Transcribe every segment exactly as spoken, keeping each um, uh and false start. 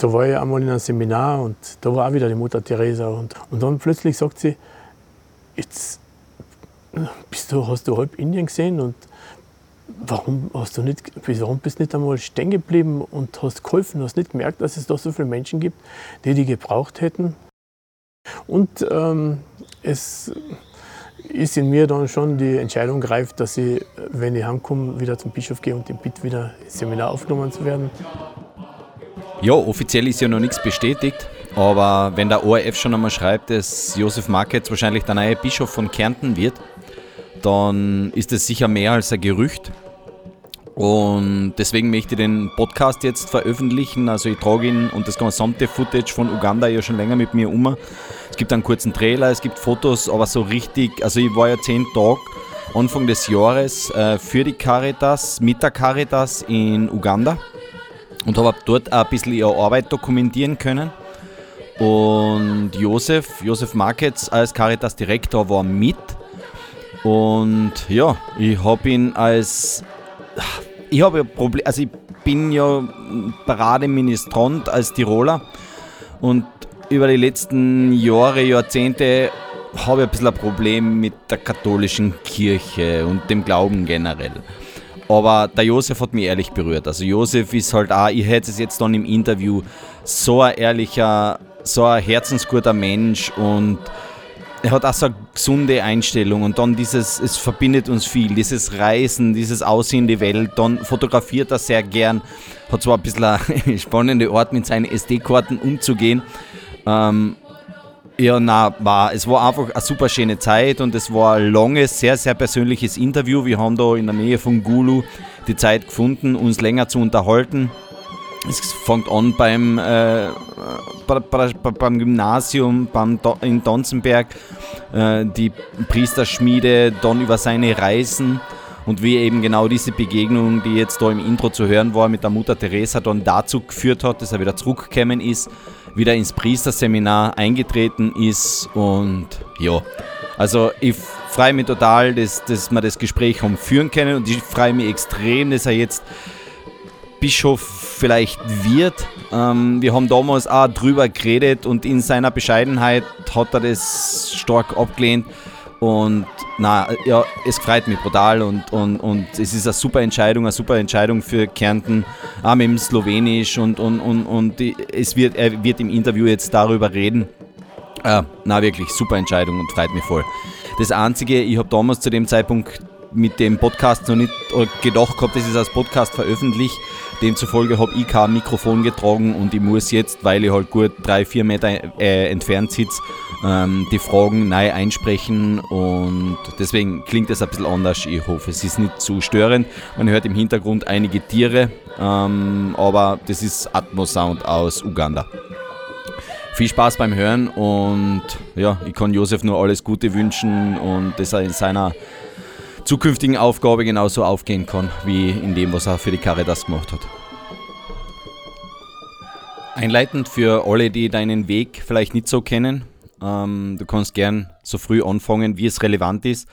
Da war ich einmal in einem Seminar und da war auch wieder die Mutter Teresa. Und, und dann plötzlich sagt sie, jetzt bist du, hast du halb Indien gesehen und warum, hast du nicht, warum bist du nicht einmal stehen geblieben und hast geholfen, hast nicht gemerkt, dass es da so viele Menschen gibt, die die gebraucht hätten. Und ähm, es ist in mir dann schon die Entscheidung gereift, dass ich, wenn ich heimkomme, wieder zum Bischof gehe und ihn bitte, wieder ins Seminar aufgenommen zu werden. Ja, offiziell ist ja noch nichts bestätigt, aber wenn der O R F schon einmal schreibt, dass Josef Markets wahrscheinlich der neue Bischof von Kärnten wird, dann ist das sicher mehr als ein Gerücht. Und deswegen möchte ich den Podcast jetzt veröffentlichen. Also ich trage ihn und das gesamte Footage von Uganda ja schon länger mit mir um. Es gibt einen kurzen Trailer, es gibt Fotos, aber so richtig, also ich war ja zehn Tage Anfang des Jahres für die Caritas, mit der Caritas in Uganda und habe dort auch ein bisschen ihre Arbeit dokumentieren können. Und Josef, Josef Markets als Caritas-Direktor war mit. Und ja, ich habe ihn als... Ich habe ein Problem, also ich bin ja Paradeministrant als Tiroler und über die letzten Jahre, Jahrzehnte habe ich ein bisschen ein Problem mit der katholischen Kirche und dem Glauben generell. Aber der Josef hat mich ehrlich berührt. Also Josef ist halt auch, ich hätte es jetzt dann im Interview, so ein ehrlicher, so ein herzensguter Mensch und er hat auch so eine gesunde Einstellung und dann dieses, es verbindet uns viel, dieses Reisen, dieses Aussehen in die Welt, dann fotografiert er sehr gern, hat zwar ein bisschen eine spannende Art mit seinen S D-Karten umzugehen, ähm, ja nein, war, es war einfach eine super schöne Zeit und es war ein langes, sehr, sehr persönliches Interview, wir haben da in der Nähe von Gulu die Zeit gefunden, uns länger zu unterhalten. Es fängt an beim, äh, beim Gymnasium beim, in Tanzenberg, äh, die Priesterschmiede, dann über seine Reisen und wie eben genau diese Begegnung, die jetzt da im Intro zu hören war, mit der Mutter Teresa dann dazu geführt hat, dass er wieder zurückgekommen ist, wieder ins Priesterseminar eingetreten ist und ja, also ich freue mich total, dass, dass wir das Gespräch haben führen können und ich freue mich extrem, dass er jetzt Bischof vielleicht wird. Ähm, wir haben damals auch drüber geredet und in seiner Bescheidenheit hat er das stark abgelehnt und na, ja, es freut mich brutal und, und, und es ist eine super Entscheidung, eine super Entscheidung für Kärnten, auch mit dem Slowenisch und, und, und, und es wird, er wird im Interview jetzt darüber reden. Äh, na wirklich, super Entscheidung und freut mich voll. Das Einzige, ich habe damals zu dem Zeitpunkt mit dem Podcast noch nicht gedacht gehabt, dass ich es als Podcast veröffentliche. Demzufolge habe ich kein Mikrofon getragen und ich muss jetzt, weil ich halt gut drei, vier Meter äh, entfernt sitze, ähm, die Fragen neu einsprechen und deswegen klingt das ein bisschen anders. Ich hoffe, es ist nicht zu störend. Man hört im Hintergrund einige Tiere, ähm, aber das ist Atmo-Sound aus Uganda. Viel Spaß beim Hören und ja, ich kann Josef nur alles Gute wünschen und dass er in seiner zukünftigen Aufgabe genauso aufgehen kann, wie in dem, was er für die Caritas gemacht hat. Einleitend für alle, die deinen Weg vielleicht nicht so kennen, ähm, du kannst gern so früh anfangen, wie es relevant ist.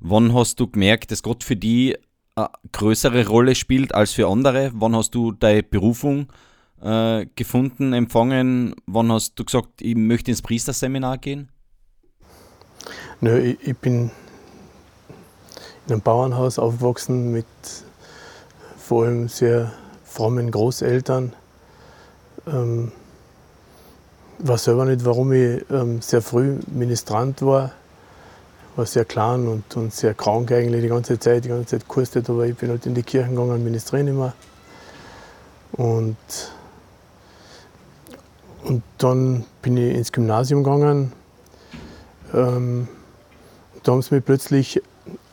Wann hast du gemerkt, dass Gott für dich eine größere Rolle spielt als für andere? Wann hast du deine Berufung äh, gefunden, empfangen? Wann hast du gesagt, ich möchte ins Priesterseminar gehen? Nö, ich, ich bin... in einem Bauernhaus aufgewachsen mit vor allem sehr frommen Großeltern. Ähm, ich weiß selber nicht, warum ich ähm, sehr früh Ministrant war. Ich war sehr klein und, und sehr krank eigentlich die ganze Zeit, die ganze Zeit kurstet, aber ich bin halt in die Kirchen gegangen und ministriere immer. Und, und dann bin ich ins Gymnasium gegangen. Ähm, da haben sie mich plötzlich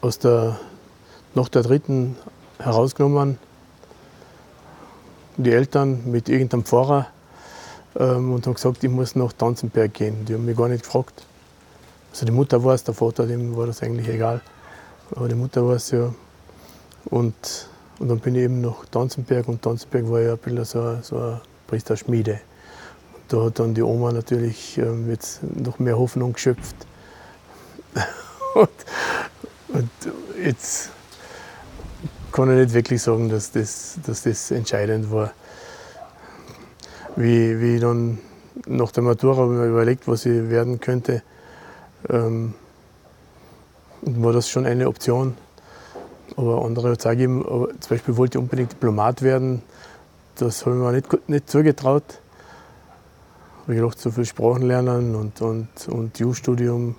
aus der, nach der dritten herausgenommen, die Eltern mit irgendeinem Pfarrer ähm, und haben gesagt, ich muss nach Tanzenberg gehen. Die haben mich gar nicht gefragt. Also die Mutter war es, der Vater, dem war das eigentlich egal. Aber die Mutter war es ja. Und, und dann bin ich eben nach Tanzenberg und Tanzenberg war ja ein bisschen so eine, so eine Priesterschmiede. Und da hat dann die Oma natürlich ähm, jetzt noch mehr Hoffnung geschöpft. und, Und jetzt kann ich nicht wirklich sagen, dass das, dass das entscheidend war. wie, wie ich dann nach der Matura mir überlegt, was ich werden könnte, ähm, war das schon eine Option. Aber andere hat es auch gegeben. Aber zum Beispiel wollte ich unbedingt Diplomat werden. Das habe ich mir nicht, nicht zugetraut. Habe ich gedacht, so viel Sprachen lernen und, und, und Jus-Studium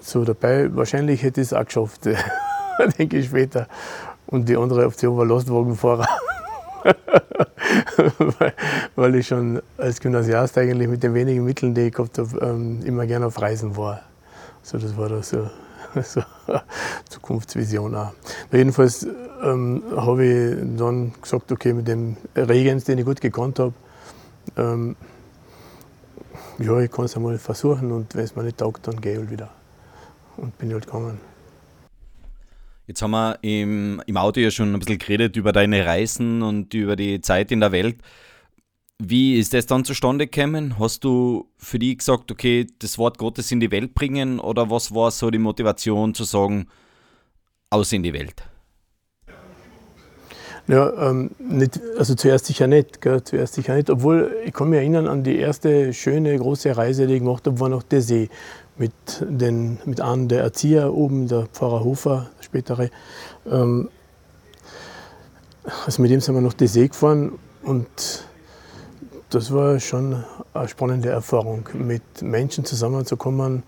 so dabei. Wahrscheinlich hätte ich es auch geschafft, denke ich später. Und die andere Option war Lastwagenfahrer. Weil ich schon als Gymnasiast eigentlich mit den wenigen Mitteln, die ich gehabt habe, immer gerne auf Reisen war. So, das war da so, so Zukunftsvision auch. Jedenfalls ähm, habe ich dann gesagt, okay, mit dem Regens, den ich gut gekannt habe, ähm, ja, ich kann es einmal versuchen und wenn es mir nicht taugt, dann gehe ich halt wieder. Und bin halt gegangen. Jetzt haben wir im, im Auto ja schon ein bisschen geredet über deine Reisen und über die Zeit in der Welt. Wie ist das dann zustande gekommen? Hast du für dich gesagt, okay, das Wort Gottes in die Welt bringen? Oder was war so die Motivation zu sagen, aus in die Welt? Ja, ähm, nicht, also zuerst sicher nicht, gell, zuerst sicher nicht. Obwohl, ich kann mich erinnern an die erste schöne, große Reise, die ich gemacht habe, war nach der See. Mit, den, mit einem der Erzieher oben, der Pfarrer Hofer, der spätere. Ähm, also mit dem sind wir nach der See gefahren und das war schon eine spannende Erfahrung, mit Menschen zusammenzukommen,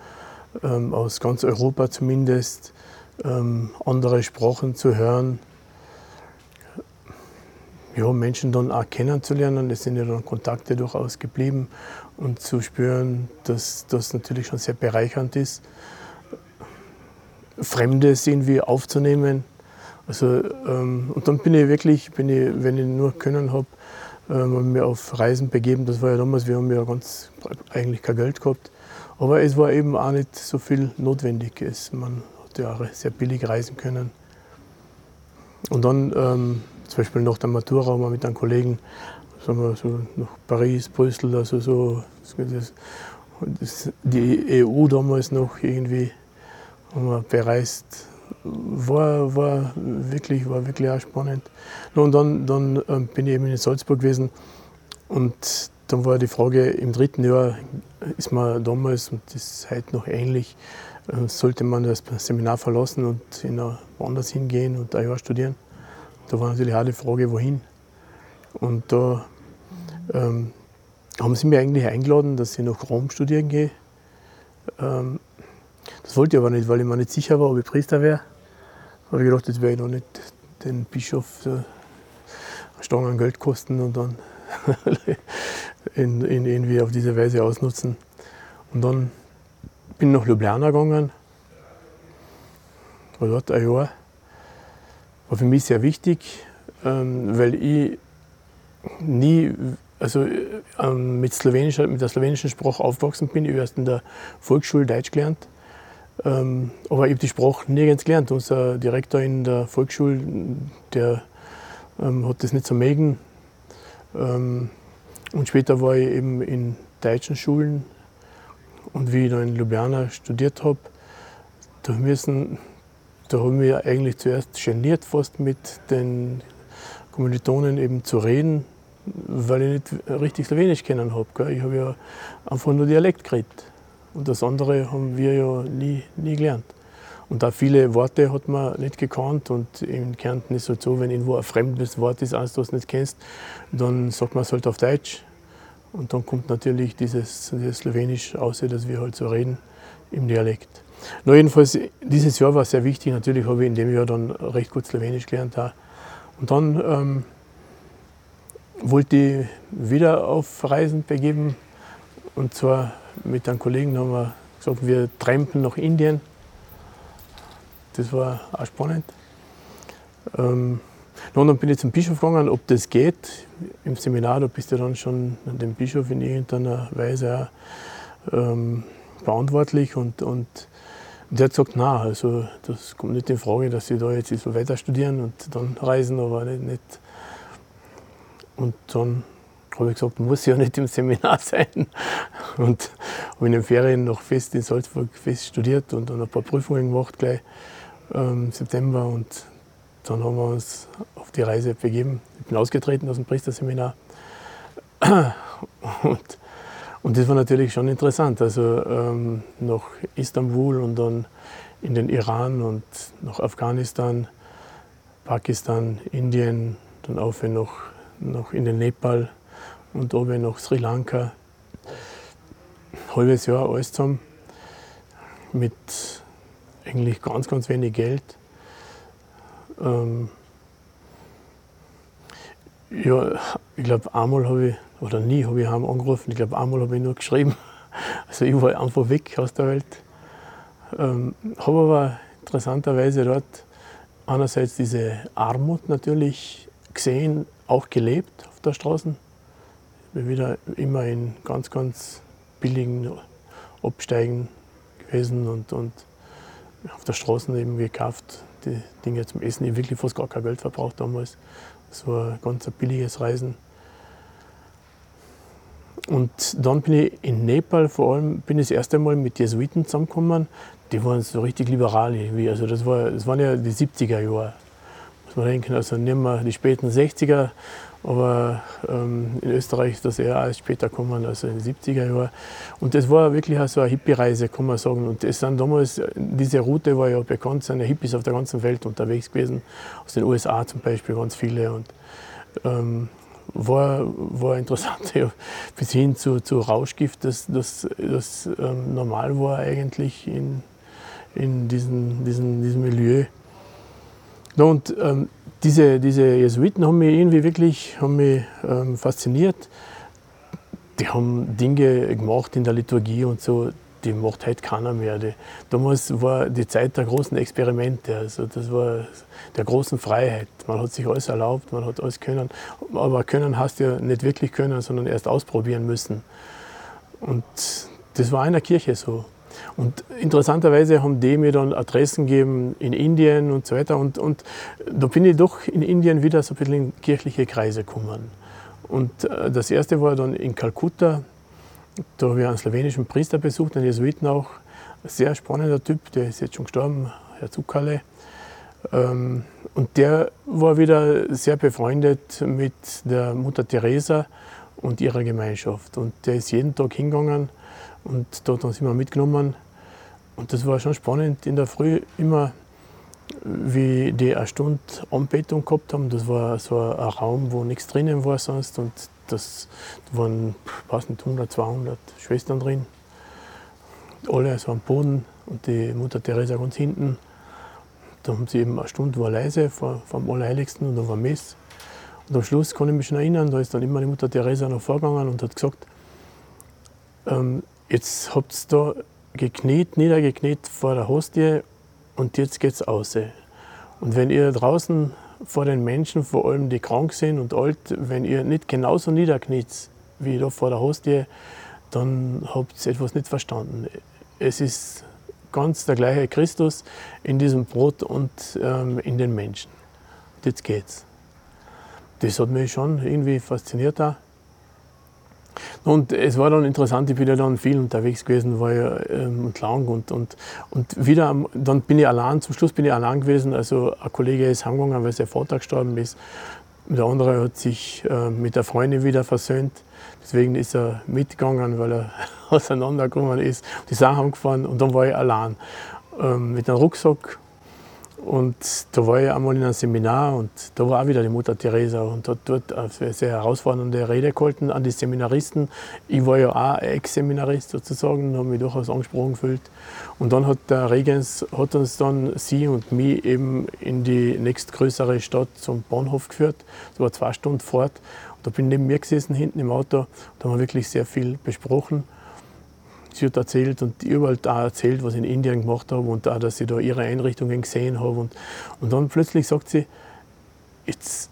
ähm, aus ganz Europa zumindest, ähm, andere Sprachen zu hören. Ja, Menschen dann auch kennenzulernen, es sind ja dann Kontakte durchaus geblieben und zu spüren, dass das natürlich schon sehr bereichernd ist. Fremdes irgendwie aufzunehmen. Also, ähm, und dann bin ich wirklich, bin ich, wenn ich nur können habe, ähm, mir auf Reisen begeben. Das war ja damals, wir haben ja ganz, eigentlich kein Geld gehabt. Aber es war eben auch nicht so viel notwendig. Es, man hat ja auch sehr billig reisen können. Und dann, ähm, zum Beispiel nach der Matura haben wir mit einem Kollegen, sagen wir so nach Paris, Brüssel, also so das, das, die E U damals noch irgendwie, haben wir bereist. War, war wirklich, war wirklich auch spannend. Und dann, dann bin ich eben in Salzburg gewesen und dann war die Frage, im dritten Jahr ist man damals, und das ist heute noch ähnlich, sollte man das Seminar verlassen und in eine, woanders hingehen und ein Jahr studieren. Da war natürlich auch die Frage, wohin. Und da ähm, haben sie mich eigentlich eingeladen, dass ich nach Rom studieren gehe. Ähm, das wollte ich aber nicht, weil ich mir nicht sicher war, ob ich Priester wäre. Da habe ich gedacht, das werde ich noch nicht den Bischof äh, Stangen Geld kosten und dann in, in, irgendwie auf diese Weise ausnutzen. Und dann bin ich nach Ljubljana gegangen, war dort ein Jahr. War für mich sehr wichtig, weil ich nie also mit, slowenischer, mit der slowenischen Sprache aufgewachsen bin. Ich habe erst in der Volksschule Deutsch gelernt, aber ich habe die Sprache nirgends gelernt. Unser Direktor in der Volksschule, der hat das nicht so mögen. Und später war ich eben in deutschen Schulen und wie ich da in Ljubljana studiert habe, da müssen Da haben wir eigentlich zuerst geniert, fast mit den Kommilitonen eben zu reden, weil ich nicht richtig Slowenisch kennen habe. Ich habe ja einfach nur Dialekt geredet. Und das andere haben wir ja nie, nie gelernt. Und da viele Worte hat man nicht gekannt. Und in Kärnten ist es halt so, wenn irgendwo ein fremdes Wort ist, eins, das du nicht kennst, dann sagt man es halt auf Deutsch. Und dann kommt natürlich dieses, dieses Slowenisch raus, das wir halt so reden, im Dialekt. Na jedenfalls, dieses Jahr war sehr wichtig. Natürlich habe ich in dem Jahr dann recht gut Slowenisch gelernt. Auch. Und dann ähm, wollte ich wieder auf Reisen begeben. Und zwar mit einem Kollegen haben wir gesagt, wir trampen nach Indien. Das war auch spannend. Ähm, und dann bin ich zum Bischof gegangen, ob das geht. Im Seminar, da bist du dann schon dem Bischof in irgendeiner Weise auch, ähm, verantwortlich. Und, und der hat gesagt, nein, also das kommt nicht in Frage, dass sie da jetzt so weiter studieren und dann reisen, aber nicht, nicht. Und dann habe ich gesagt, muss ja nicht im Seminar sein. Und habe in den Ferien noch fest in Salzburg fest studiert und dann ein paar Prüfungen gemacht gleich im ähm, September. Und dann haben wir uns auf die Reise begeben. Ich bin ausgetreten aus dem Priesterseminar Und, und das war natürlich schon interessant. Also ähm, nach Istanbul und dann in den Iran und nach Afghanistan, Pakistan, Indien, dann auf noch, noch in den Nepal und oben nach Sri Lanka. Ein halbes Jahr alles zusammen mit eigentlich ganz, ganz wenig Geld. Ähm, ja, ich glaube, einmal habe ich, oder nie habe ich heim angerufen, ich glaube, einmal habe ich nur geschrieben. Also ich war einfach weg aus der Welt. Ähm, habe aber interessanterweise dort einerseits diese Armut natürlich gesehen, auch gelebt auf der Straße. Ich bin wieder immer in ganz, ganz billigen Absteigen gewesen und, und auf der Straße eben gekauft, die Dinge zum Essen. Ich habe wirklich fast gar kein Geld verbraucht damals. Das war ein ganz billiges Reisen. Und dann bin ich in Nepal vor allem, bin ich das erste Mal mit Jesuiten zusammengekommen. Die waren so richtig liberal irgendwie. Also das, war, das waren ja die siebziger Jahre, muss man denken. Also nicht mehr die späten sechziger, aber ähm, in Österreich ist das eher erst später gekommen, also in den siebziger Jahren. Und das war wirklich so eine Hippie-Reise, kann man sagen. Und es sind damals, diese Route war ja bekannt, sind ja Hippies auf der ganzen Welt unterwegs gewesen. Aus den U S A zum Beispiel ganz viele. Und, ähm, War, war interessant, ja, bis hin zu, zu Rauschgift, das, das, das ähm, normal war eigentlich in, in diesen, diesen, diesem Milieu. Ja, und ähm, diese, diese Jesuiten haben mich irgendwie wirklich haben mich, ähm, fasziniert. Die haben Dinge gemacht in der Liturgie und so, die macht heute keiner mehr. Die, damals war die Zeit der großen Experimente, also das war der großen Freiheit. Man hat sich alles erlaubt, man hat alles können. Aber können heißt ja nicht wirklich können, sondern erst ausprobieren müssen. Und das war in der Kirche so. Und interessanterweise haben die mir dann Adressen gegeben in Indien und so weiter. Und, und da bin ich doch in Indien wieder so ein bisschen in kirchliche Kreise gekommen. Und das erste war dann in Kalkutta. Da habe ich einen slowenischen Priester besucht, einen Jesuiten auch. Ein sehr spannender Typ, der ist jetzt schon gestorben, Herr Zuckalle. Ähm, und der war wieder sehr befreundet mit der Mutter Teresa und ihrer Gemeinschaft. Und der ist jeden Tag hingegangen und dort haben sie immer mitgenommen. Und das war schon spannend in der Früh, immer wie die eine Stunde Anbetung gehabt haben. Das war so ein Raum, wo nichts drinnen war sonst. Und das waren passend hundert, zweihundert Schwestern drin. Alle so am Boden und die Mutter Teresa ganz hinten. Da haben sie eben eine Stunde war leise vor, vor dem Allerheiligsten und dann war Mess. Und am Schluss kann ich mich schon erinnern, da ist dann immer die Mutter Teresa noch vorgegangen und hat gesagt, ähm, jetzt habt ihr da gekniet, niedergekniet vor der Hostie und jetzt geht's raus. Und wenn ihr draußen vor den Menschen, vor allem die krank sind und alt, wenn ihr nicht genauso niederkniet wie da vor der Hostie, dann habt ihr etwas nicht verstanden. Es ist ganz der gleiche Christus in diesem Brot und ähm, in den Menschen. Und jetzt geht's. Das hat mich schon irgendwie fasziniert auch. Und es war dann interessant, ich bin ja dann viel unterwegs gewesen, war ja ähm, und lang und, und, und wieder, dann bin ich allein, zum Schluss bin ich allein gewesen, also ein Kollege ist heimgegangen, weil sein Vater gestorben ist. Der andere hat sich äh, mit der Freundin wieder versöhnt. Deswegen ist er mitgegangen, weil er auseinandergekommen ist. Die sind heimgefahren und dann war ich allein ähm, mit einem Rucksack. Und da war ich einmal in einem Seminar und da war auch wieder die Mutter Teresa und hat dort eine sehr herausfordernde Rede gehalten an die Seminaristen. Ich war ja auch Ex-Seminarist sozusagen und habe mich durchaus angesprochen gefühlt. Und dann hat der Regens hat uns dann, sie und mich, eben in die nächstgrößere Stadt zum Bahnhof geführt. Das war zwei Stunden Fahrt. Da bin ich neben mir gesessen, hinten im Auto, da haben wir wirklich sehr viel besprochen. Sie hat erzählt und überall da erzählt, was ich in Indien gemacht habe und auch, dass ich da ihre Einrichtungen gesehen habe. Und, und dann plötzlich sagt sie, jetzt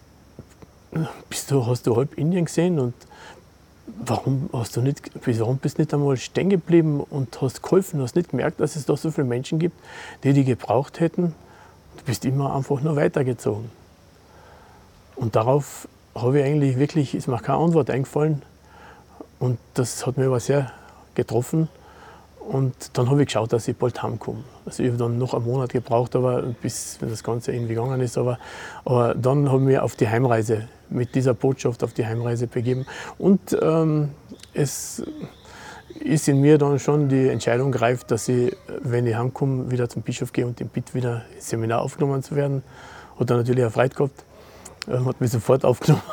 bist du, hast du halb Indien gesehen und warum, hast du nicht, warum bist du nicht einmal stehen geblieben und hast geholfen, hast nicht gemerkt, dass es da so viele Menschen gibt, die die gebraucht hätten. Du bist immer einfach nur weitergezogen. Und darauf habe ich eigentlich wirklich, ist mir keine Antwort eingefallen. Und das hat mich aber sehr getroffen Und dann habe ich geschaut, dass ich bald heimkomme. Also ich habe dann noch einen Monat gebraucht, aber bis das Ganze irgendwie gegangen ist. Aber, aber dann haben wir auf die Heimreise, mit dieser Botschaft auf die Heimreise begeben. Und ähm, es ist in mir dann schon die Entscheidung gereift, dass ich, wenn ich heimkomme, wieder zum Bischof gehe und im Bitt wieder ins Seminar aufgenommen zu werden. Hat dann natürlich auch Freude gehabt, ähm, hat mich sofort aufgenommen.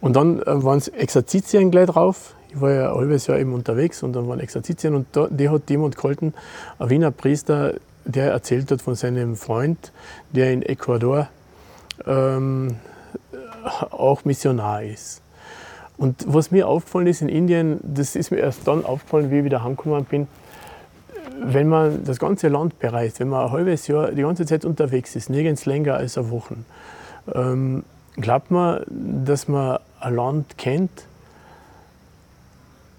Und dann äh, waren es Exerzitien gleich drauf. Ich war ja ein halbes Jahr eben unterwegs und dann waren Exerzitien und da, die hat jemand gehalten, ein Wiener Priester, der erzählt hat von seinem Freund, der in Ecuador ähm, auch Missionar ist. Und was mir aufgefallen ist in Indien, das ist mir erst dann aufgefallen, wie ich wieder heimgekommen bin, wenn man das ganze Land bereist, wenn man ein halbes Jahr die ganze Zeit unterwegs ist, nirgends länger als eine Woche, ähm, glaubt man, dass man ein Land kennt.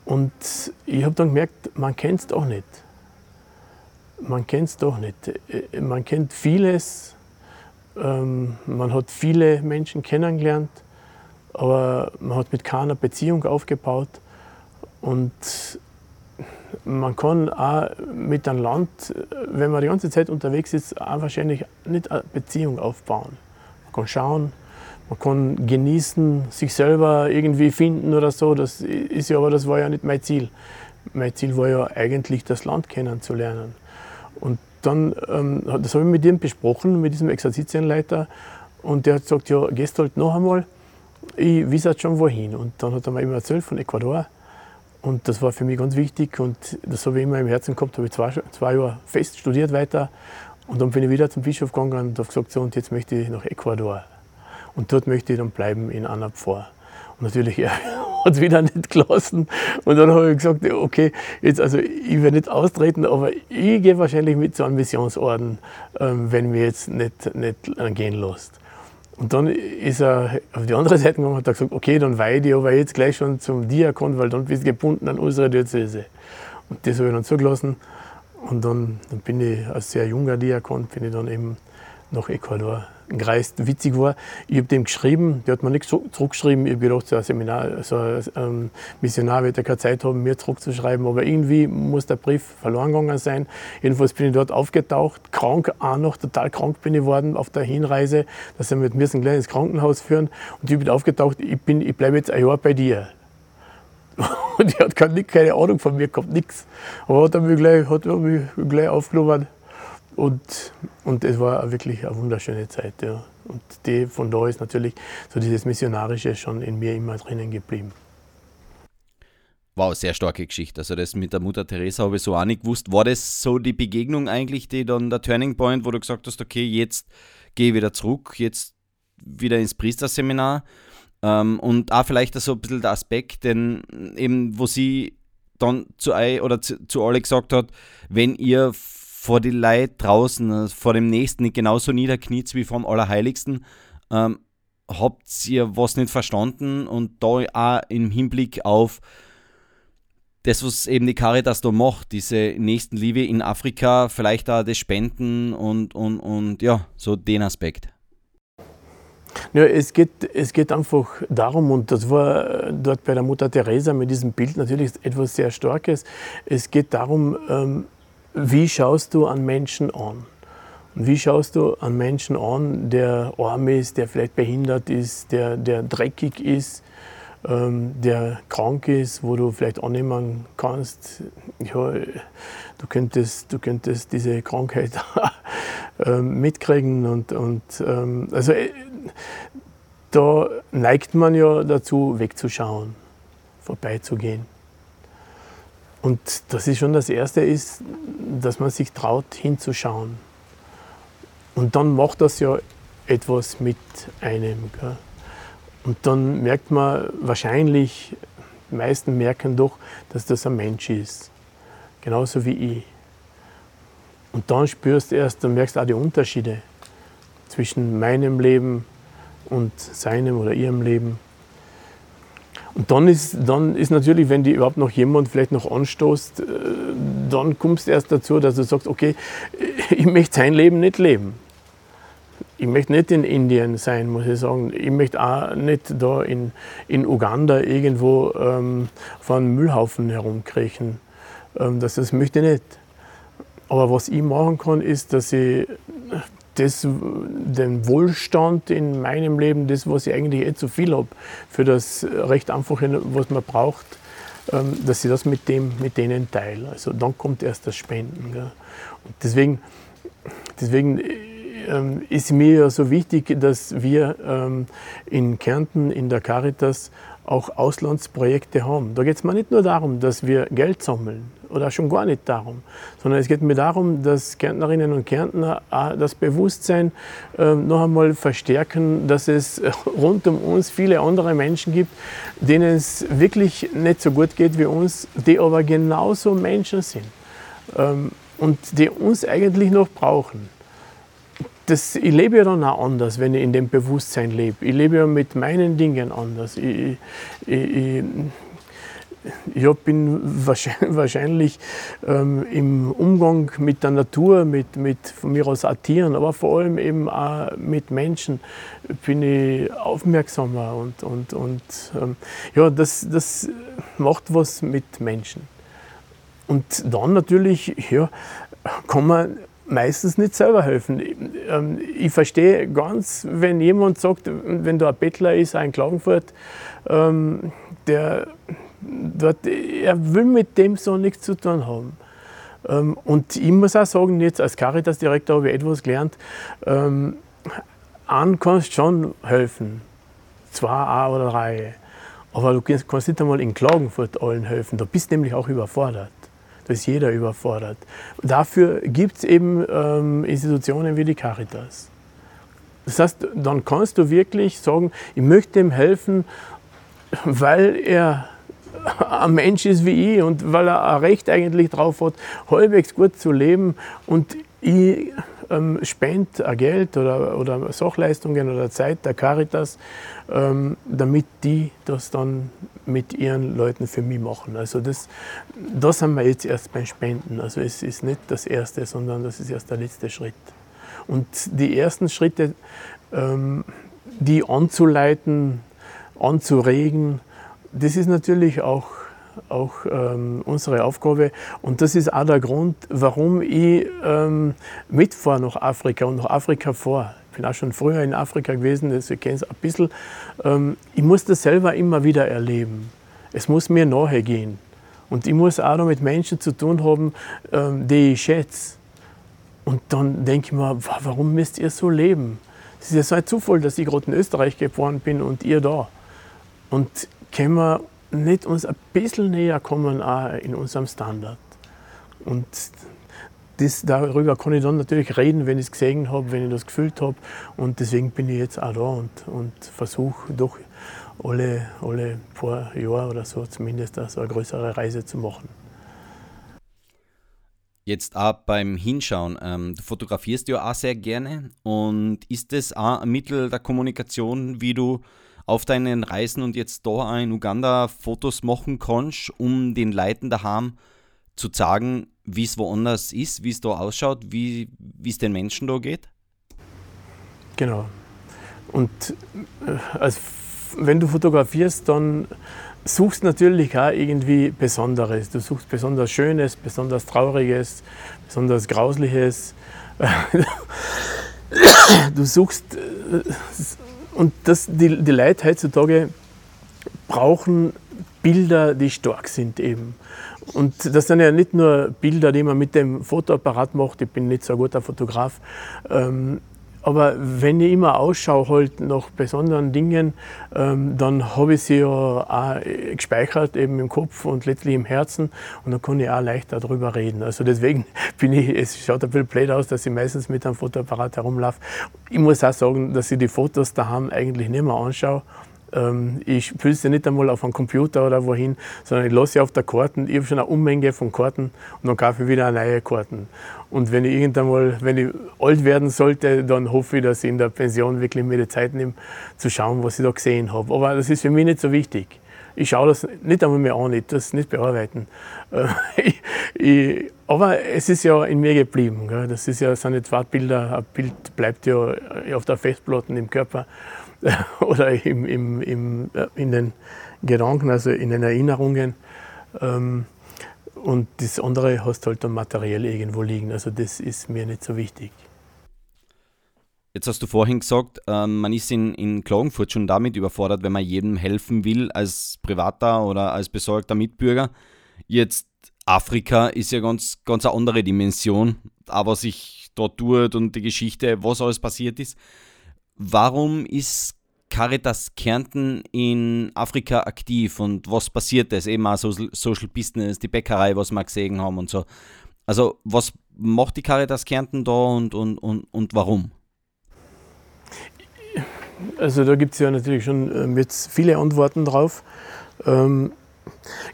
Und ich habe dann gemerkt, man kennt es doch nicht. Man kennt es doch nicht. Man kennt vieles, ähm, man hat viele Menschen kennengelernt, aber man hat mit keiner Beziehung aufgebaut. Und man kann auch mit einem Land, wenn man die ganze Zeit unterwegs ist, auch wahrscheinlich nicht eine Beziehung aufbauen. Man kann schauen. Man kann genießen, sich selber irgendwie finden oder so. Das ist ja, aber das war ja nicht mein Ziel. Mein Ziel war ja eigentlich, das Land kennenzulernen. Und dann, ähm, das habe ich mit dem besprochen, mit diesem Exerzitienleiter. Und der hat gesagt, ja, gehst halt noch einmal. Ich weiß schon wohin. Und dann hat er mir immer erzählt von Ecuador. Und das war für mich ganz wichtig. Und das habe ich immer im Herzen gehabt. Habe ich zwei, zwei Jahre fest studiert weiter. Und dann bin ich wieder zum Bischof gegangen und habe gesagt, so, und jetzt möchte ich nach Ecuador. Und dort möchte ich dann bleiben in einer Pfarr. Und natürlich, er hat es wieder nicht gelassen. Und dann habe ich gesagt, okay, jetzt, also ich werde nicht austreten, aber ich gehe wahrscheinlich mit zu einem Missionsorden, wenn wir jetzt nicht, nicht gehen lässt. Und dann ist er auf die andere Seite gegangen und hat gesagt, okay, dann weihe ich aber jetzt gleich schon zum Diakon, weil dann bist du gebunden an unsere Diözese. Und das habe ich dann zugelassen. Und dann, dann bin ich als sehr junger Diakon, bin ich dann eben nach Ecuador gereist. Witzig war, ich habe dem geschrieben, der hat mir nichts zurückgeschrieben. Ich habe gedacht, so ein, Seminar, so ein ähm, Missionar wird ja keine Zeit haben, mir zurückzuschreiben. Aber irgendwie muss der Brief verloren gegangen sein. Jedenfalls bin ich dort aufgetaucht, krank auch noch, total krank bin ich geworden auf der Hinreise, dass sie mit mir ein kleines Krankenhaus führen. Und ich bin aufgetaucht, ich, bin, ich bleibe jetzt ein Jahr bei dir. Und er hat keine, keine Ahnung von mir gehabt, nichts. Aber hat er mich gleich, hat er mich gleich aufgenommen. Und, und es war wirklich eine wunderschöne Zeit. Ja. Und die, von da ist natürlich so dieses Missionarische schon in mir immer drinnen geblieben. Wow, sehr starke Geschichte. Also das mit der Mutter Teresa habe ich so auch nicht gewusst. War das so die Begegnung eigentlich, die dann der Turning Point, wo du gesagt hast, okay, jetzt gehe ich wieder zurück, jetzt wieder ins Priesterseminar. Ähm, und auch vielleicht so ein bisschen der Aspekt, denn eben, wo sie dann zu euch oder zu, zu alle gesagt hat, wenn ihr vor die Leute draußen, vor dem Nächsten nicht genauso niederkniet wie vom Allerheiligsten. Ähm, habt ihr was nicht verstanden? Und da auch im Hinblick auf das, was eben die Caritas da macht, diese Nächstenliebe in Afrika, vielleicht auch das Spenden und, und, und ja, so den Aspekt. Ja, es geht, es geht einfach darum, und das war dort bei der Mutter Teresa mit diesem Bild natürlich etwas sehr Starkes, es geht darum, ähm, wie schaust du an Menschen an? Und wie schaust du an Menschen an, der arm ist, der vielleicht behindert ist, der, der dreckig ist, ähm, der krank ist, wo du vielleicht annehmen kannst, ja, du könntest, du könntest diese Krankheit mitkriegen. Und, und, ähm, also, äh, da neigt man ja dazu, wegzuschauen, vorbeizugehen. Und das ist schon das Erste, ist, dass man sich traut, hinzuschauen. Und dann macht das ja etwas mit einem. Gell? Und dann merkt man wahrscheinlich, die meisten merken doch, dass das ein Mensch ist. Genauso wie ich. Und dann spürst du erst, dann merkst du auch die Unterschiede zwischen meinem Leben und seinem oder ihrem Leben. Und dann ist, dann ist natürlich, wenn die überhaupt noch jemand vielleicht noch anstoßt, dann kommst du erst dazu, dass du sagst, okay, ich möchte sein Leben nicht leben. Ich möchte nicht in Indien sein, muss ich sagen. Ich möchte auch nicht da in, in Uganda irgendwo ähm, auf einem Müllhaufen herumkriechen. dass das möchte ich nicht. Aber was ich machen kann, ist, dass ich das, den Wohlstand in meinem Leben, das, was ich eigentlich eh zu viel habe, für das recht Einfache, was man braucht, dass ich das mit, dem, mit denen teile. Also dann kommt erst das Spenden. Gell? Und deswegen, deswegen ist mir ja so wichtig, dass wir in Kärnten, in der Caritas, auch Auslandsprojekte haben. Da geht es mir nicht nur darum, dass wir Geld sammeln, oder schon gar nicht darum, sondern es geht mir darum, dass Kärntnerinnen und Kärntner das Bewusstsein noch einmal verstärken, dass es rund um uns viele andere Menschen gibt, denen es wirklich nicht so gut geht wie uns, die aber genauso Menschen sind und die uns eigentlich noch brauchen. Das, ich lebe ja dann auch anders, wenn ich in dem Bewusstsein lebe. Ich lebe ja mit meinen Dingen anders. Ich, ich, ich, ich bin wahrscheinlich ähm, im Umgang mit der Natur, mit, mit von mir aus auch Tieren, aber vor allem eben auch mit Menschen, bin ich aufmerksamer. Und, und, und ähm, ja, das, das macht was mit Menschen. Und dann natürlich ja, kann man meistens nicht selber helfen. Ich, ähm, ich verstehe ganz, wenn jemand sagt, wenn da ein Bettler ist, ein Klagenfurt, ähm, der, der, er will mit dem so nichts zu tun haben. Ähm, und ich muss auch sagen, jetzt als Caritas-Direktor habe ich etwas gelernt, ähm, einem kannst schon helfen, zwei oder drei, aber du kannst nicht einmal in Klagenfurt allen helfen, da bist du nämlich auch überfordert. Da ist jeder überfordert. Dafür gibt es eben ähm, Institutionen wie die Caritas. Das heißt, dann kannst du wirklich sagen, ich möchte ihm helfen, weil er ein Mensch ist wie ich und weil er ein Recht eigentlich drauf hat, halbwegs gut zu leben, und ich ähm, spende ein Geld oder, oder Sachleistungen oder Zeit der Caritas, ähm, damit die das dann mit ihren Leuten für mich machen. Also das, das haben wir jetzt erst beim Spenden. Also es ist nicht das Erste, sondern das ist erst der letzte Schritt. Und die ersten Schritte, ähm, die anzuleiten, anzuregen, das ist natürlich auch auch ähm, unsere Aufgabe, und das ist auch der Grund, warum ich ähm, mitfahre nach Afrika und nach Afrika fahre. Ich bin auch schon früher in Afrika gewesen, deswegen kenne ich es ein bisschen. Ähm, ich muss das selber immer wieder erleben. Es muss mir nahe gehen. Und ich muss auch noch mit Menschen zu tun haben, ähm, die ich schätze. Und dann denke ich mir, warum müsst ihr so leben? Es ist ja so ein Zufall, dass ich gerade in Österreich geboren bin und ihr da. Und können wir nicht uns ein bisschen näher kommen auch in unserem Standard. Und das, darüber kann ich dann natürlich reden, wenn ich es gesehen habe, wenn ich das gefühlt habe. Und deswegen bin ich jetzt auch da und, und versuche doch alle, alle paar Jahre oder so zumindest so eine größere Reise zu machen. Jetzt auch beim Hinschauen, ähm, du fotografierst ja auch sehr gerne, und ist das auch ein Mittel der Kommunikation, wie du auf deinen Reisen und jetzt da in Uganda Fotos machen kannst, um den Leuten daheim zu sagen, wie es woanders ist, wie es da ausschaut, wie es den Menschen da geht? Genau. Und also, wenn du fotografierst, dann suchst natürlich auch irgendwie Besonderes. Du suchst besonders Schönes, besonders Trauriges, besonders Grausliches. Du suchst... Und das, die, die Leute heutzutage brauchen Bilder, die stark sind eben. Und das sind ja nicht nur Bilder, die man mit dem Fotoapparat macht. Ich bin nicht so ein guter Fotograf. Ähm, aber wenn ich immer ausschaue halt nach besonderen Dingen, ähm, dann habe ich sie ja auch gespeichert eben im Kopf und letztlich im Herzen. Und dann kann ich auch leichter darüber reden. Also deswegen bin ich, es schaut ein bisschen blöd aus, dass ich meistens mit einem Fotoapparat herumlaufe. Ich muss auch sagen, dass ich die Fotos daheim eigentlich nicht mehr anschaue. Ich spüle sie nicht einmal auf einen Computer oder wohin, sondern ich lasse sie auf der Karten. Ich habe schon eine Unmenge von Karten und dann kaufe ich wieder neue Karten. Und wenn ich irgendwann mal, wenn ich alt werden sollte, dann hoffe ich, dass ich in der Pension wirklich mir die Zeit nehme, zu schauen, was ich da gesehen habe. Aber das ist für mich nicht so wichtig. Ich schaue das nicht einmal mehr an, ich tue das nicht bearbeiten. ich, ich, aber es ist ja in mir geblieben. Gell? Das ist ja, sind ja zwei Bilder, ein Bild bleibt ja auf der Festplatte im Körper. Oder im, im, im, in den Gedanken, also in den Erinnerungen. Ähm, Und das andere hast du halt dann materiell irgendwo liegen. Also das ist mir nicht so wichtig. Jetzt hast du vorhin gesagt, man ist in, in Klagenfurt schon damit überfordert, wenn man jedem helfen will, als privater oder als besorgter Mitbürger. Jetzt Afrika ist ja ganz, ganz eine andere Dimension, aber sich dort tut und die Geschichte, was alles passiert ist. Warum ist Caritas Kärnten in Afrika aktiv und was passiert ist? Eben auch Social Business, die Bäckerei, was wir gesehen haben und so. Also was macht die Caritas Kärnten da und, und, und, und warum? Also da gibt es ja natürlich schon jetzt viele Antworten drauf. Ähm,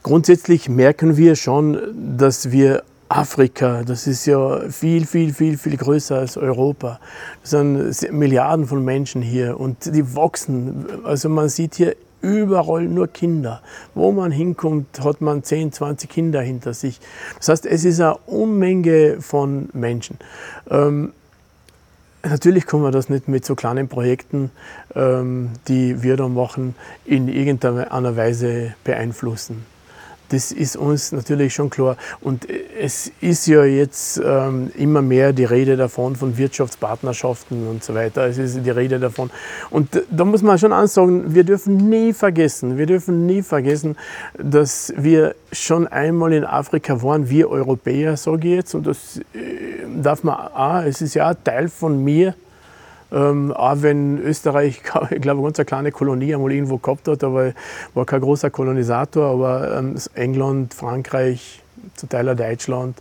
grundsätzlich merken wir schon, dass wir Afrika, das ist ja viel, viel, viel, viel größer als Europa. Das sind Milliarden von Menschen hier und die wachsen. Also man sieht hier überall nur Kinder. Wo man hinkommt, hat man zehn, zwanzig Kinder hinter sich. Das heißt, es ist eine Unmenge von Menschen. Ähm, Natürlich kann man das nicht mit so kleinen Projekten, ähm, die wir da machen, in irgendeiner Weise beeinflussen. Das ist uns natürlich schon klar. Und es ist ja jetzt ähm, immer mehr die Rede davon, von Wirtschaftspartnerschaften und so weiter. Es ist die Rede davon. Und da muss man schon ansagen, wir dürfen nie vergessen, wir dürfen nie vergessen, dass wir schon einmal in Afrika waren, wir Europäer, sage ich jetzt. Und das darf man auch, es ist ja auch Teil von mir. Ähm, auch wenn Österreich, ich glaube, ganz eine kleine Kolonie einmal irgendwo gehabt hat, aber war kein großer Kolonisator, aber ähm, England, Frankreich, zum Teil auch Deutschland,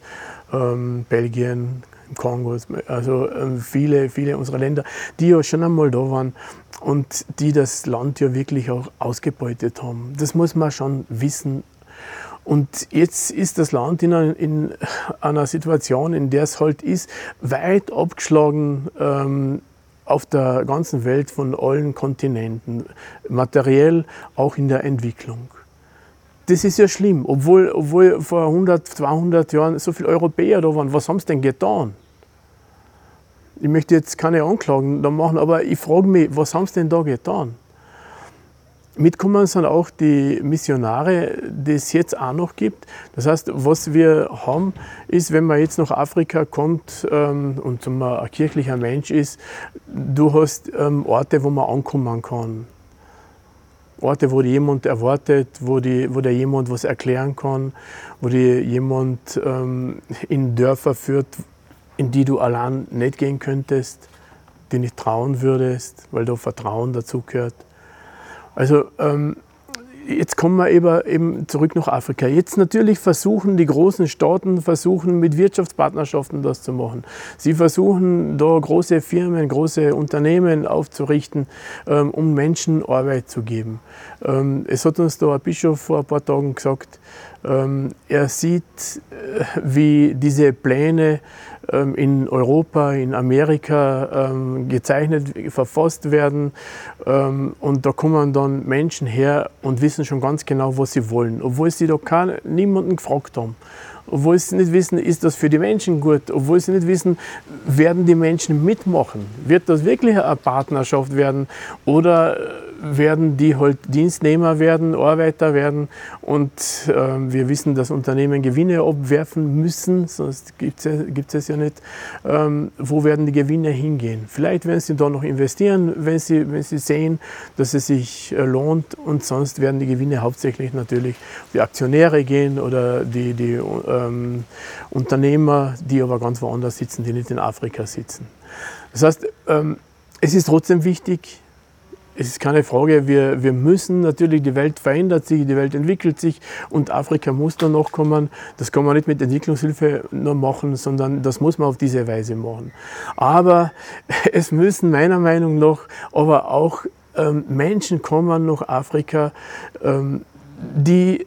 ähm, Belgien, Kongo, also ähm, viele, viele unserer Länder, die ja schon einmal da waren und die das Land ja wirklich auch ausgebeutet haben. Das muss man schon wissen. Und jetzt ist das Land in einer, in einer Situation, in der es halt ist, weit abgeschlagen, ähm, auf der ganzen Welt, von allen Kontinenten, materiell auch in der Entwicklung. Das ist ja schlimm, obwohl, obwohl vor hundert, zweihundert Jahren so viele Europäer da waren. Was haben sie denn getan? Ich möchte jetzt keine Anklagen da machen, aber ich frage mich, was haben sie denn da getan? Mitkommen sind auch die Missionare, die es jetzt auch noch gibt. Das heißt, was wir haben, ist, wenn man jetzt nach Afrika kommt ähm, und so ein kirchlicher Mensch ist, du hast ähm, Orte, wo man ankommen kann. Orte, wo die jemand erwartet, wo, die, wo der jemand was erklären kann, wo dir jemand ähm, in Dörfer führt, in die du allein nicht gehen könntest, die nicht trauen würdest, weil da Vertrauen dazugehört. Also ähm, jetzt kommen wir eben, eben zurück nach Afrika. Jetzt natürlich versuchen die großen Staaten, versuchen mit Wirtschaftspartnerschaften das zu machen. Sie versuchen da große Firmen, große Unternehmen aufzurichten, ähm, um Menschen Arbeit zu geben. Ähm, es hat uns da ein Bischof vor ein paar Tagen gesagt, ähm, er sieht, äh, wie diese Pläne ähm, in Europa, in Amerika ähm, gezeichnet, verfasst werden. Ähm, und da kommen dann Menschen her und wissen schon ganz genau, was sie wollen, obwohl sie da keinen, niemanden gefragt haben. Obwohl sie nicht wissen, ist das für die Menschen gut? Obwohl sie nicht wissen, werden die Menschen mitmachen? Wird das wirklich eine Partnerschaft werden? Oder werden die halt Dienstnehmer werden, Arbeiter werden? Und äh, wir wissen, dass Unternehmen Gewinne abwerfen müssen, sonst gibt es ja nicht. Ähm, wo werden die Gewinne hingehen? Vielleicht werden sie da noch investieren, wenn sie, wenn sie sehen, dass es sich äh, lohnt. Und sonst werden die Gewinne hauptsächlich natürlich die Aktionäre gehen oder die, die äh, Ähm, Unternehmer, die aber ganz woanders sitzen, die nicht in Afrika sitzen. Das heißt, ähm, es ist trotzdem wichtig, es ist keine Frage, wir, wir müssen natürlich, die Welt verändert sich, die Welt entwickelt sich und Afrika muss da noch kommen. Das kann man nicht mit Entwicklungshilfe nur machen, sondern das muss man auf diese Weise machen. Aber es müssen meiner Meinung nach aber auch ähm, Menschen kommen nach Afrika, ähm, die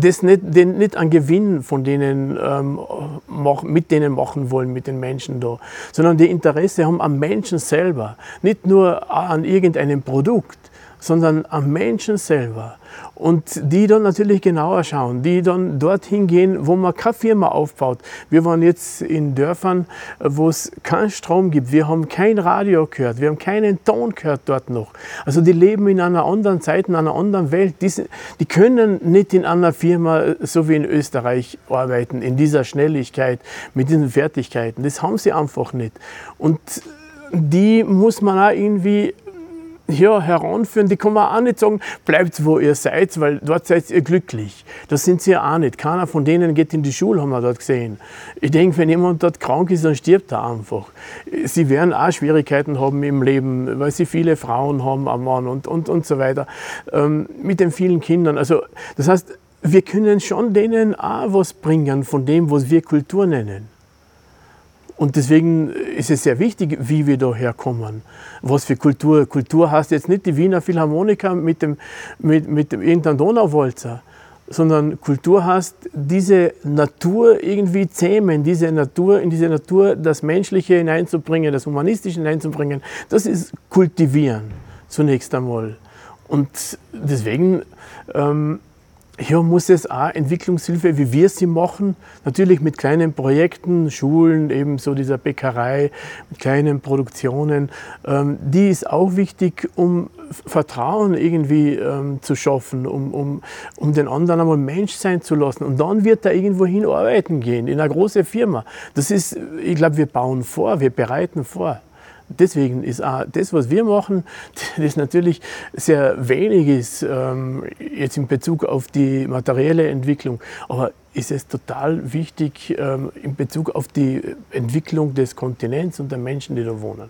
das nicht, den, nicht an Gewinn von denen, ähm, mach, mit denen machen wollen, mit den Menschen da, sondern die Interesse haben am Menschen selber, nicht nur an irgendeinem Produkt, sondern am Menschen selber. Und die dann natürlich genauer schauen, die dann dorthin gehen, wo man keine Firma aufbaut. Wir waren jetzt in Dörfern, wo es keinen Strom gibt, wir haben kein Radio gehört, wir haben keinen Ton gehört dort noch. Also die leben in einer anderen Zeit, in einer anderen Welt. Die, die können nicht in einer Firma, so wie in Österreich, arbeiten, in dieser Schnelligkeit, mit diesen Fertigkeiten. Das haben sie einfach nicht. Und die muss man auch irgendwie ja, heranführen, die kann man auch nicht sagen, bleibt wo ihr seid, weil dort seid ihr glücklich. Das sind sie ja auch nicht. Keiner von denen geht in die Schule, haben wir dort gesehen. Ich denke, wenn jemand dort krank ist, dann stirbt er einfach. Sie werden auch Schwierigkeiten haben im Leben, weil sie viele Frauen haben am Mann und, und, und so weiter. Ähm, mit den vielen Kindern. Also, das heißt, wir können schon denen auch was bringen von dem, was wir Kultur nennen. Und deswegen ist es sehr wichtig, wie wir daher kommen. Was für Kultur? Kultur heißt jetzt nicht die Wiener Philharmoniker mit, dem, mit, mit irgendeinem Donauwalzer, sondern Kultur heißt diese Natur irgendwie zähmen, diese Natur, in diese Natur das Menschliche hineinzubringen, das Humanistische hineinzubringen. Das ist kultivieren zunächst einmal. Und deswegen ähm, hier muss es auch Entwicklungshilfe, wie wir sie machen, natürlich mit kleinen Projekten, Schulen, eben so dieser Bäckerei, mit kleinen Produktionen, ähm, die ist auch wichtig, um Vertrauen irgendwie ähm, zu schaffen, um, um, um den anderen einmal Mensch sein zu lassen. Und dann wird er irgendwo hin arbeiten gehen, in eine große Firma. Das ist, ich glaube, wir bauen vor, wir bereiten vor. Deswegen ist auch das, was wir machen, das natürlich sehr wenig ist, ähm, jetzt in Bezug auf die materielle Entwicklung, aber ist es total wichtig ähm, in Bezug auf die Entwicklung des Kontinents und der Menschen, die da wohnen.